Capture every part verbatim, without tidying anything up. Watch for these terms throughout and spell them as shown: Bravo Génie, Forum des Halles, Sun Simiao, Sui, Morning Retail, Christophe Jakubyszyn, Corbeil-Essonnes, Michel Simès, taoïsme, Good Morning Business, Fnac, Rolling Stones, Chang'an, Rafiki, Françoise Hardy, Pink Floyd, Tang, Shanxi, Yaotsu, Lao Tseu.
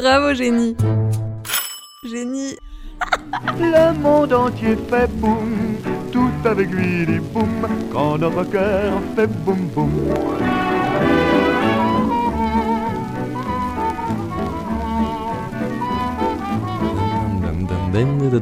Bravo Génie. Génie. Le monde entier fait boum, tout avec lui dit boum, quand notre cœur fait boum boum.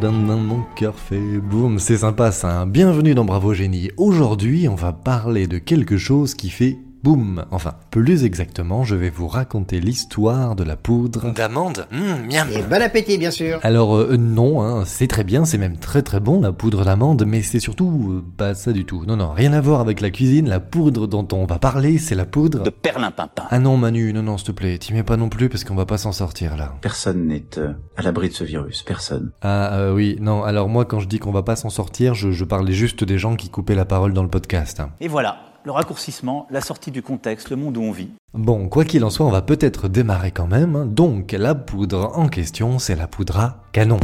Mon cœur fait boum, c'est sympa ça, hein. Bienvenue dans Bravo Génie. Aujourd'hui, on va parler de quelque chose qui fait boum. Enfin, plus exactement, je vais vous raconter l'histoire de la poudre d'amande. Mmh, miam. Et bon appétit, bien sûr. Alors euh, non, hein, c'est très bien, c'est même très très bon la poudre d'amande, mais c'est surtout euh, pas ça du tout. Non non, rien à voir avec la cuisine. La poudre dont on va parler, c'est la poudre de perlimpinpin. Ah non, Manu, non non, s'il te plaît, t'y mets pas non plus parce qu'on va pas s'en sortir là. Personne n'est euh, à l'abri de ce virus, personne. Ah euh, oui, non. Alors moi, quand je dis qu'on va pas s'en sortir, je, je parlais juste des gens qui coupaient la parole dans le podcast. Hein. Et voilà. Le raccourcissement, la sortie du contexte, le monde où on vit. Bon, quoi qu'il en soit, on va peut-être démarrer quand même. Donc, la poudre en question, c'est la poudre à canon.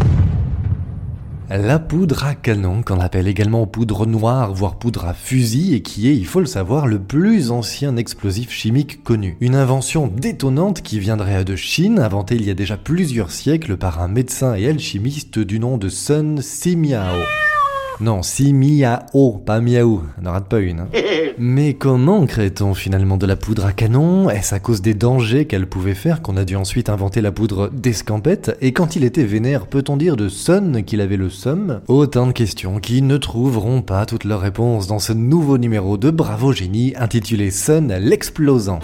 La poudre à canon, qu'on appelle également poudre noire, voire poudre à fusil, et qui est, il faut le savoir, le plus ancien explosif chimique connu. Une invention détonnante qui viendrait de Chine, inventée il y a déjà plusieurs siècles par un médecin et alchimiste du nom de Sun Simiao. Non, Simiao, pas miaou, n'en rate pas une. Hein. Mais comment crée-t-on finalement de la poudre à canon? Est-ce à cause des dangers qu'elle pouvait faire qu'on a dû ensuite inventer la poudre d'escampette? Et quand il était vénère, peut-on dire de Sun qu'il avait le seum? Autant de questions qui ne trouveront pas toutes leurs réponses dans ce nouveau numéro de Bravo Génie intitulé Sun l'explosant.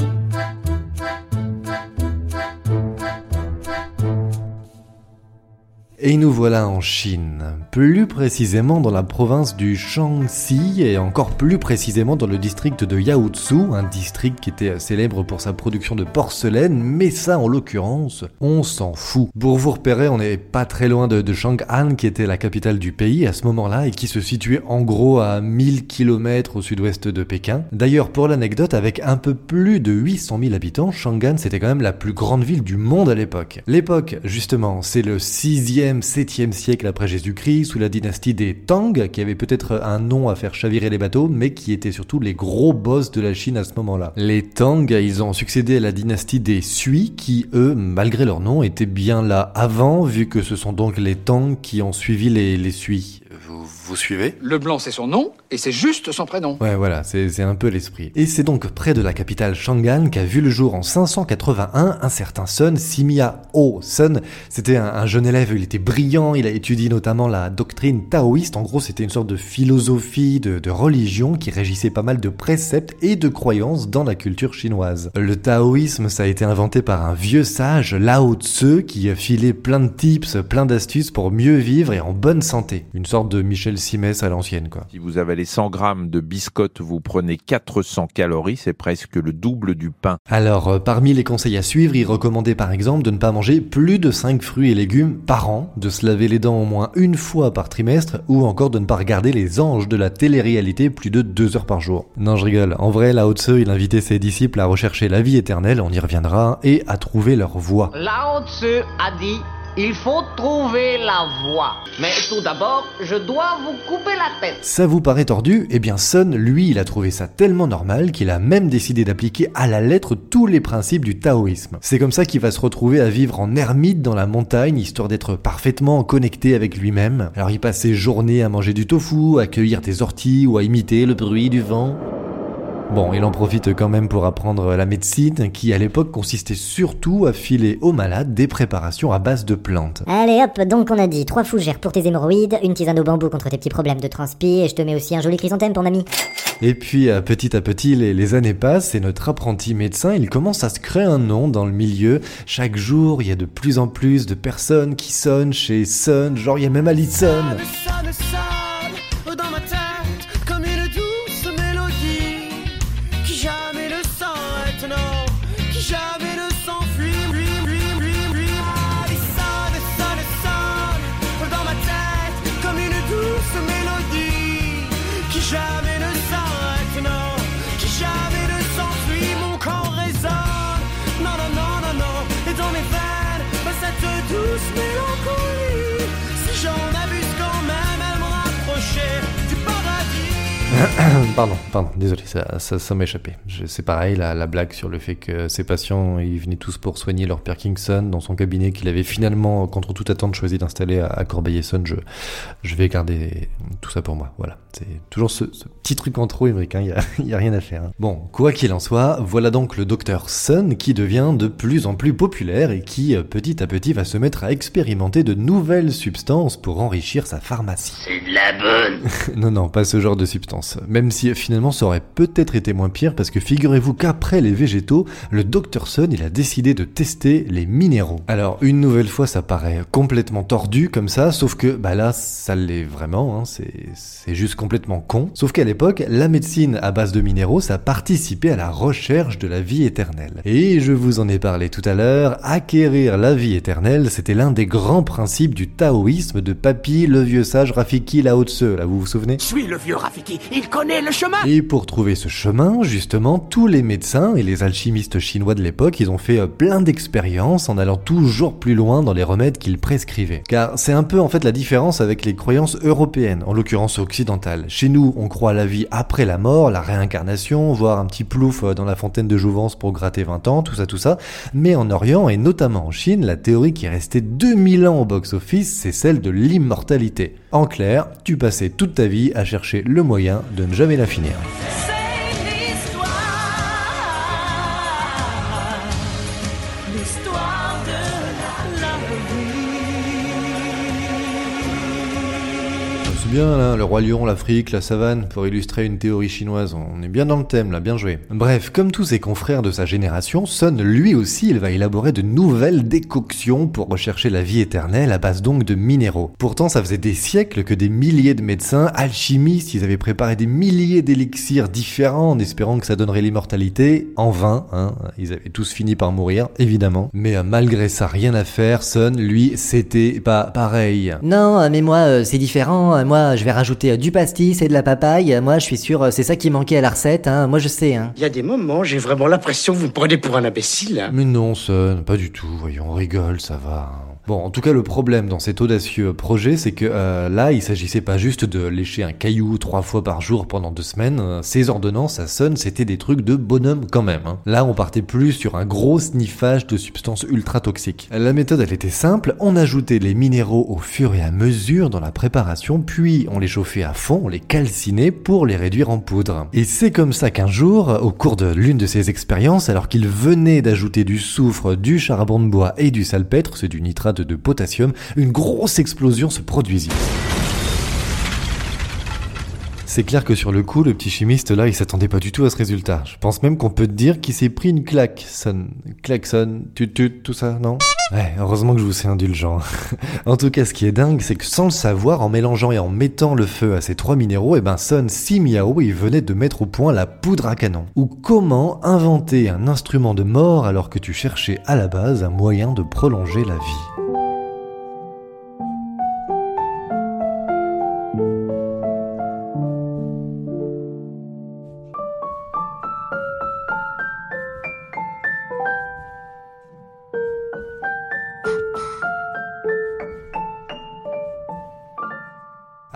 Et nous voilà en Chine, plus précisément dans la province du Shanxi et encore plus précisément dans le district de Yaotsu, un district qui était célèbre pour sa production de porcelaine, mais ça en l'occurrence, on s'en fout. Pour vous repérer, on n'est pas très loin de, de Chang'an qui était la capitale du pays à ce moment-là et qui se situait en gros à mille kilomètres au sud-ouest de Pékin. D'ailleurs, pour l'anecdote, avec un peu plus de huit cent mille habitants, Chang'an c'était quand même la plus grande ville du monde à l'époque. L'époque, justement, c'est le sixième septième siècle après Jésus-Christ, sous la dynastie des Tang, qui avait peut-être un nom à faire chavirer les bateaux, mais qui étaient surtout les gros boss de la Chine à ce moment-là. Les Tang, ils ont succédé à la dynastie des Sui, qui eux, malgré leur nom, étaient bien là avant, vu que ce sont donc les Tang qui ont suivi les, les Sui. Vous, vous suivez ? Le blanc c'est son nom, et c'est juste son prénom. Ouais voilà, c'est, c'est un peu l'esprit. Et c'est donc près de la capitale Chang'an qu'a vu le jour en cinq cent quatre-vingt-un un certain Sun Simiao. Sun, c'était un, un jeune élève, il était brillant, il a étudié notamment la doctrine taoïste, en gros c'était une sorte de philosophie, de, de religion qui régissait pas mal de préceptes et de croyances dans la culture chinoise. Le taoïsme ça a été inventé par un vieux sage, Lao Tseu, qui a filé plein de tips, plein d'astuces pour mieux vivre et en bonne santé. Une sorte de Michel Simès à l'ancienne quoi. Si vous avalez cent grammes de biscottes, vous prenez quatre cents calories, c'est presque le double du pain. Alors euh, parmi les conseils à suivre, il recommandait par exemple de ne pas manger plus de cinq fruits et légumes par an, de se laver les dents au moins une fois par trimestre, ou encore de ne pas regarder les anges de la télé-réalité plus de deux heures par jour. Non, je rigole. En vrai, Lao Tseu, il invitait ses disciples à rechercher la vie éternelle, on y reviendra, et à trouver leur voie. Lao Tseu a dit... Il faut trouver la voie. Mais tout d'abord, je dois vous couper la tête. Ça vous paraît tordu ? Eh bien Sun, lui, il a trouvé ça tellement normal qu'il a même décidé d'appliquer à la lettre tous les principes du taoïsme. C'est comme ça qu'il va se retrouver à vivre en ermite dans la montagne, histoire d'être parfaitement connecté avec lui-même. Alors il passe ses journées à manger du tofu, à cueillir des orties ou à imiter le bruit du vent. Bon, il en profite quand même pour apprendre la médecine, qui à l'époque consistait surtout à filer aux malades des préparations à base de plantes. Allez hop, donc on a dit trois fougères pour tes hémorroïdes, une tisane au bambou contre tes petits problèmes de transpi, et je te mets aussi un joli chrysanthème, ton ami. Et puis petit à petit, les, les années passent et notre apprenti médecin, il commence à se créer un nom dans le milieu. Chaque jour, il y a de plus en plus de personnes qui sonnent chez Sun, genre il y a même Alison. Pardon, pardon, désolé, ça, ça, ça m'a échappé. Je, c'est pareil, la, la blague sur le fait que ses patients, ils venaient tous pour soigner leur Parkinson dans son cabinet qu'il avait finalement, contre toute attente, choisi d'installer à, à Corbeil-Essonnes. Je, je vais garder tout ça pour moi, voilà. C'est toujours ce, ce petit truc en trop, Émeric, hein, il n'y a, a rien à faire. Hein. Bon, quoi qu'il en soit, voilà donc le docteur Sun qui devient de plus en plus populaire et qui, petit à petit, va se mettre à expérimenter de nouvelles substances pour enrichir sa pharmacie. C'est de la bonne. Non, non, pas ce genre de substance. Même si, finalement, ça aurait peut-être été moins pire, parce que figurez-vous qu'après les végétaux, le docteur Sun, il a décidé de tester les minéraux. Alors, une nouvelle fois, ça paraît complètement tordu, comme ça, sauf que, bah là, ça l'est vraiment, hein, c'est, c'est juste complètement con. Sauf qu'à l'époque, la médecine à base de minéraux, ça participait à la recherche de la vie éternelle. Et je vous en ai parlé tout à l'heure, acquérir la vie éternelle, c'était l'un des grands principes du taoïsme de Papy, le vieux sage Rafiki Lao Tseu, là, vous vous souvenez ? Je suis le vieux Rafiki, il connaît le chemin ! Et pour trouver ce chemin, justement, tous les médecins et les alchimistes chinois de l'époque, ils ont fait plein d'expériences en allant toujours plus loin dans les remèdes qu'ils prescrivaient. Car c'est un peu, en fait, la différence avec les croyances européennes, en l'occurrence occidentales. Chez nous, on croit à la vie après la mort, la réincarnation, voire un petit plouf dans la fontaine de Jouvence pour gratter vingt ans, tout ça, tout ça. Mais en Orient, et notamment en Chine, la théorie qui est restée deux mille ans au box-office, c'est celle de l'immortalité. En clair, tu passais toute ta vie à chercher le moyen de ne jamais la finir. Bien là, le roi lion, l'Afrique, la savane, pour illustrer une théorie chinoise, on est bien dans le thème là, bien joué. Bref, comme tous ses confrères de sa génération, Sun, lui aussi, il va élaborer de nouvelles décoctions pour rechercher la vie éternelle à base donc de minéraux. Pourtant, ça faisait des siècles que des milliers de médecins, alchimistes, ils avaient préparé des milliers d'élixirs différents en espérant que ça donnerait l'immortalité, en vain, hein, ils avaient tous fini par mourir, évidemment. Mais euh, malgré ça, rien à faire, Sun, lui, c'était pas pareil. Non, mais moi, euh, c'est différent, euh, moi je vais rajouter du pastis et de la papaye. Moi, je suis sûr, c'est ça qui manquait à la recette. Hein. Moi, je sais. Hein. Il y a des moments, j'ai vraiment l'impression que vous me prenez pour un imbécile. Hein. Mais non, Sun, pas du tout. Voyons, on rigole, ça va. Bon, en tout cas, le problème dans cet audacieux projet, c'est que euh, là, il s'agissait pas juste de lécher un caillou trois fois par jour pendant deux semaines. Ces ordonnances à Sun, c'était des trucs de bonhomme quand même. Hein. Là, on partait plus sur un gros sniffage de substances ultra toxiques. La méthode, elle était simple. On ajoutait les minéraux au fur et à mesure dans la préparation, puis on les chauffait à fond, on les calcinait pour les réduire en poudre. Et c'est comme ça qu'un jour, au cours de l'une de ses expériences, alors qu'il venait d'ajouter du soufre, du charbon de bois et du salpêtre, c'est du nitrate de potassium, une grosse explosion se produisit. C'est clair que sur le coup, le petit chimiste là, il s'attendait pas du tout à ce résultat. Je pense même qu'on peut te dire qu'il s'est pris une claque. Sun, claque, Sun, tut tut, tout ça, non ? Ouais, heureusement que je vous suis indulgent. En tout cas, ce qui est dingue, c'est que sans le savoir, en mélangeant et en mettant le feu à ces trois minéraux, et ben Sun Simiao, il venait de mettre au point la poudre à canon. Ou comment inventer un instrument de mort alors que tu cherchais à la base un moyen de prolonger la vie ?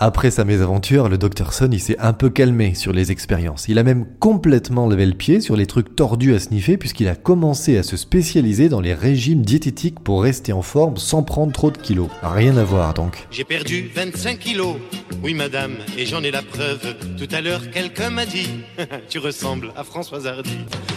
Après sa mésaventure, le docteur Sun, il s'est un peu calmé sur les expériences. Il a même complètement levé le pied sur les trucs tordus à sniffer puisqu'il a commencé à se spécialiser dans les régimes diététiques pour rester en forme sans prendre trop de kilos. Rien à voir donc. J'ai perdu vingt-cinq kilos. Oui madame, et j'en ai la preuve. Tout à l'heure, quelqu'un m'a dit, tu ressembles à Françoise Hardy.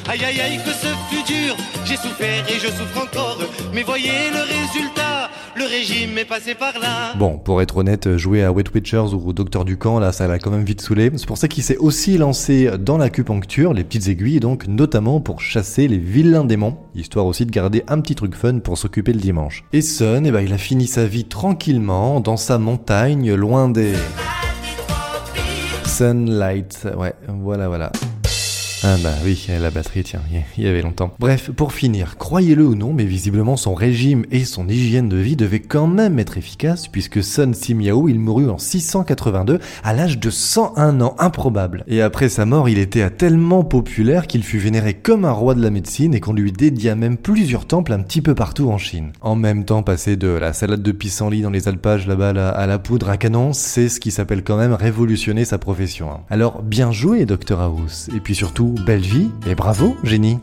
Aïe aïe aïe que ce fut dur, j'ai souffert et je souffre encore. Mais voyez le résultat, le régime est passé par là. Bon, pour être honnête, jouer à Wet Witcher ou au docteur Ducamp, là, ça l'a quand même vite saoulé. C'est pour ça qu'il s'est aussi lancé dans l'acupuncture, les petites aiguilles, donc notamment pour chasser les vilains démons, histoire aussi de garder un petit truc fun pour s'occuper le dimanche. Et Sun, eh ben, il a fini sa vie tranquillement dans sa montagne, loin des... Sunlight, ouais, voilà, voilà. Ah bah oui, la batterie, tiens, il y avait longtemps. Bref, pour finir, croyez-le ou non, mais visiblement son régime et son hygiène de vie devaient quand même être efficaces, puisque Sun Simiao, il mourut en six cent quatre-vingt-deux à l'âge de cent un ans, improbable. Et après sa mort, il était tellement populaire qu'il fut vénéré comme un roi de la médecine et qu'on lui dédia même plusieurs temples un petit peu partout en Chine. En même temps, passer de la salade de pissenlit dans les alpages là-bas là, à la poudre à canon, c'est ce qui s'appelle quand même révolutionner sa profession. Hein. Alors bien joué, Docteur House, et puis surtout, belle vie et bravo, génie.